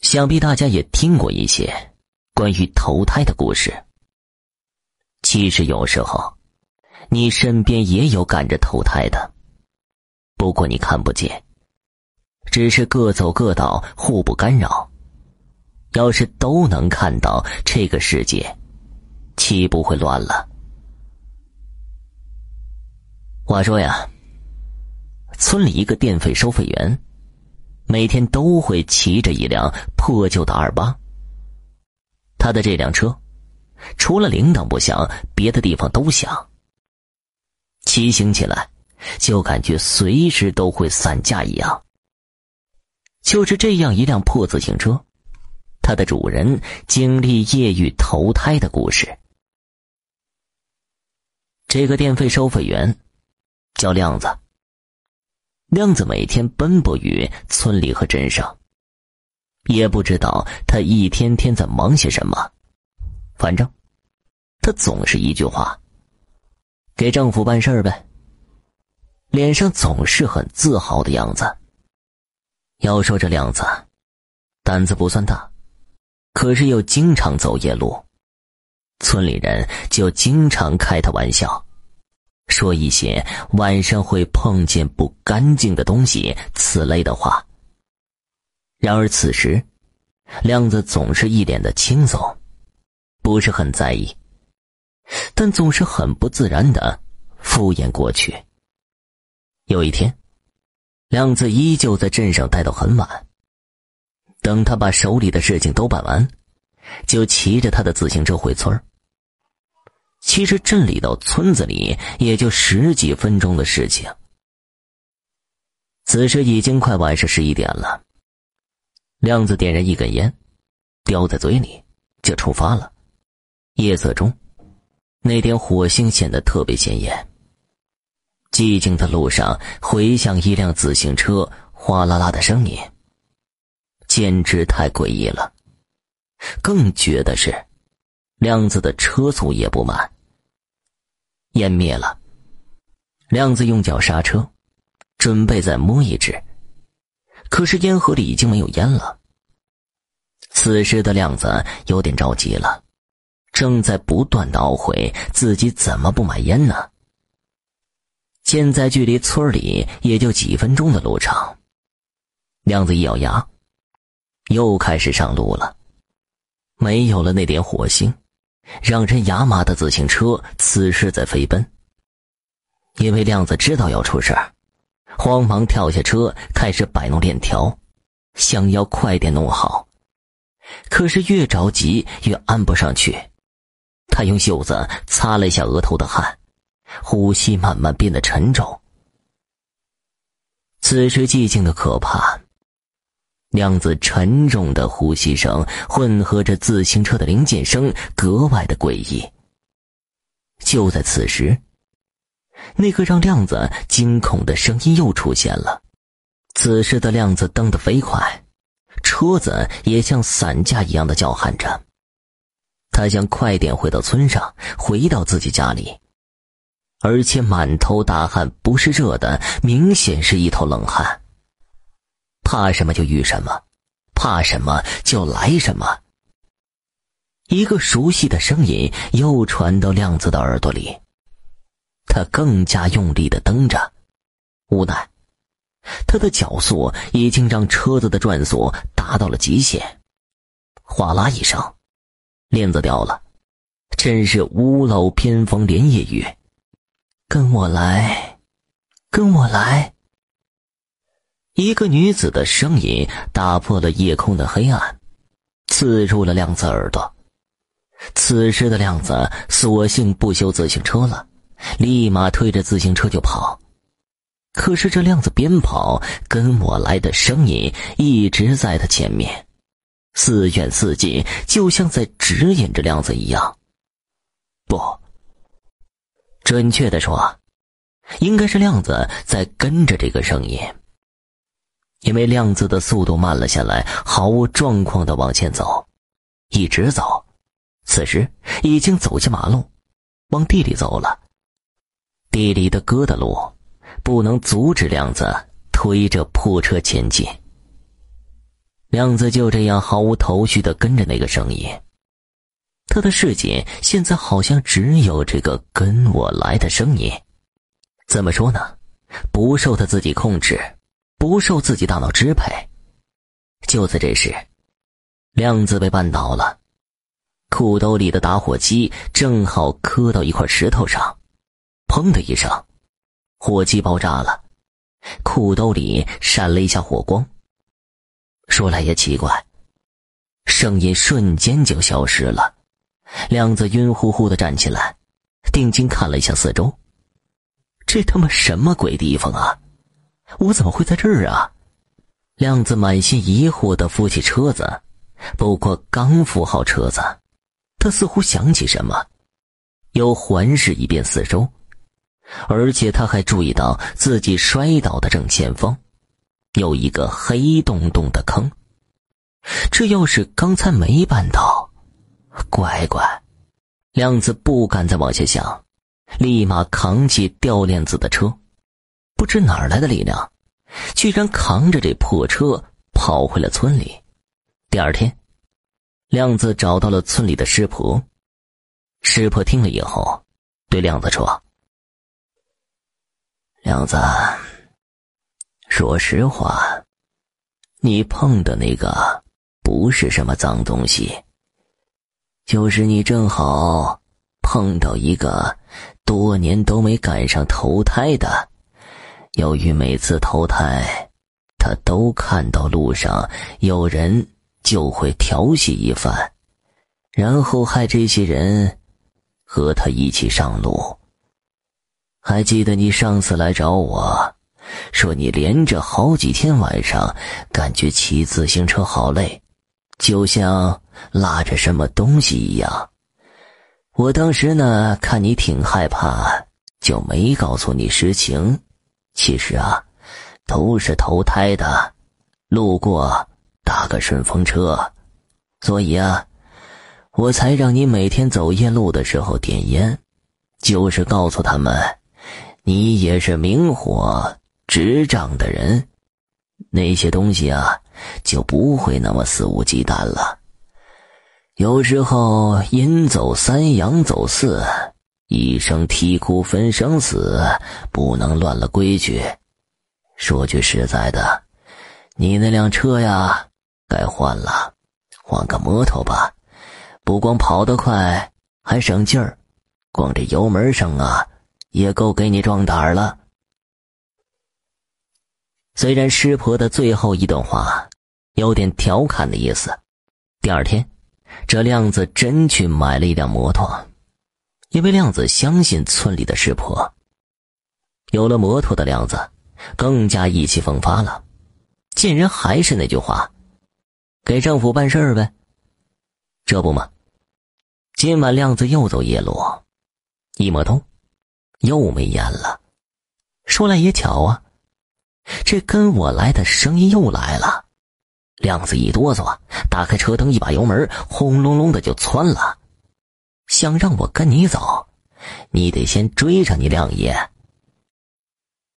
想必大家也听过一些关于投胎的故事。其实有时候，你身边也有赶着投胎的，不过你看不见，只是各走各道，互不干扰。要是都能看到，这个世界岂不会乱了？话说呀，村里一个电费收费员，每天都会骑着一辆破旧的2.8。他的这辆车，除了铃铛不响，别的地方都响。骑行起来，就感觉随时都会散架一样。就是这样一辆破自行车，它的主人经历业余投胎的故事。这个电费收费员叫亮子，亮子每天奔波于村里和镇上，也不知道他一天天在忙些什么。反正他总是一句话：给政府办事儿呗。脸上总是很自豪的样子。要说这亮子胆子不算大，可是又经常走夜路，村里人就经常开他玩笑，说一些晚上会碰见不干净的东西此类的话。然而此时亮子总是一脸的轻松，不是很在意，但总是很不自然地敷衍过去。有一天，亮子依旧在镇上待到很晚，等他把手里的事情都办完，就骑着他的自行车回村。其实镇里到村子里也就10几分钟的事情。此时已经快晚上11点了，亮子点燃一根烟，叼在嘴里就出发了。夜色中，那点火星显得特别显眼。寂静的路上回响一辆自行车哗啦啦的声音，简直太诡异了。更绝的是，亮子的车速也不慢。烟灭了，亮子用脚刹车，准备再摸一只，可是烟盒里已经没有烟了。此时的亮子有点着急了，正在不断的懊悔自己怎么不买烟呢。现在距离村里也就几分钟的路程，亮子一咬牙，又开始上路了。没有了那点火星，让人牙麻的自行车此时在飞奔。因为亮子知道要出事儿，慌忙跳下车，开始摆弄链条，想要快点弄好。可是越着急越按不上去，他用袖子擦了一下额头的汗，呼吸慢慢变得沉重。此时寂静的可怕，亮子沉重的呼吸声混合着自行车的零件声，格外的诡异。就在此时，那个让亮子惊恐的声音又出现了。此时的亮子蹬得飞快，车子也像散架一样的叫喊着。他想快点回到村上，回到自己家里，而且满头大汗，不是热的，明显是一头冷汗。怕什么就遇什么，怕什么就来什么。一个熟悉的声音又传到亮子的耳朵里，他更加用力地蹬着，无奈他的脚速已经让车子的转速达到了极限。哗啦一声，链子掉了，真是屋漏偏逢连夜雨。跟我来，跟我来。一个女子的声音打破了夜空的黑暗，刺入了亮子耳朵。此时的亮子索性不修自行车了，立马推着自行车就跑。可是这亮子边跑，跟我来的声音一直在他前面，似远似近，就像在指引着亮子一样。不，准确地说，应该是亮子在跟着这个声音。因为亮子的速度慢了下来，毫无状况地往前走，一直走，此时已经走进马路，往地里走了。地里的疙瘩路不能阻止亮子推着破车前进。亮子就这样毫无头绪地跟着那个声音。他的世界现在好像只有这个跟我来的声音。怎么说呢？不受他自己控制，不受自己大脑支配。就在这时，亮子被绊倒了，裤兜里的打火机正好磕到一块石头上，砰的一声，火机爆炸了，裤兜里闪了一下火光。说来也奇怪，声音瞬间就消失了。亮子晕乎乎地站起来，定睛看了一下四周，这他妈什么鬼地方啊？我怎么会在这儿啊？亮子满心疑惑地扶起车子，不过刚扶好车子，他似乎想起什么，又环视一遍四周，而且他还注意到自己摔倒的正前方有一个黑洞洞的坑。这要是刚才没绊倒，乖乖。亮子不敢再往下想，立马扛起掉链子的车，不知哪儿来的力量，居然扛着这破车跑回了村里。第二天，亮子找到了村里的师婆，师婆听了以后对亮子说：亮子，说实话，你碰的那个不是什么脏东西，就是你正好碰到一个多年都没赶上投胎的，由于每次投胎他都看到路上有人就会调戏一番，然后害这些人和他一起上路。还记得你上次来找我说你连着好几天晚上感觉骑自行车好累，就像拉着什么东西一样。我当时呢，看你挺害怕，就没告诉你实情。其实啊，都是投胎的，路过搭个顺风车，所以啊，我才让你每天走夜路的时候点烟，就是告诉他们你也是明火执掌的人，那些东西啊就不会那么肆无忌惮了。有时候阴走三阳走四，一声啼哭分生死，不能乱了规矩。说句实在的，你那辆车呀该换了，换个摩托吧，不光跑得快还省劲儿，光这油门声啊也够给你壮胆了。虽然师婆的最后一段话有点调侃的意思，第二天这亮子真去买了一辆摩托，因为亮子相信村里的师婆。有了摩托的亮子更加意气风发了，见人还是那句话，给政府办事儿呗。这不嘛，今晚亮子又走夜路，一抹头又没烟了。说来也巧啊，这跟我来的声音又来了。亮子一哆嗦，打开车灯，一把油门，轰隆隆的就窜了。想让我跟你走，你得先追上你亮爷，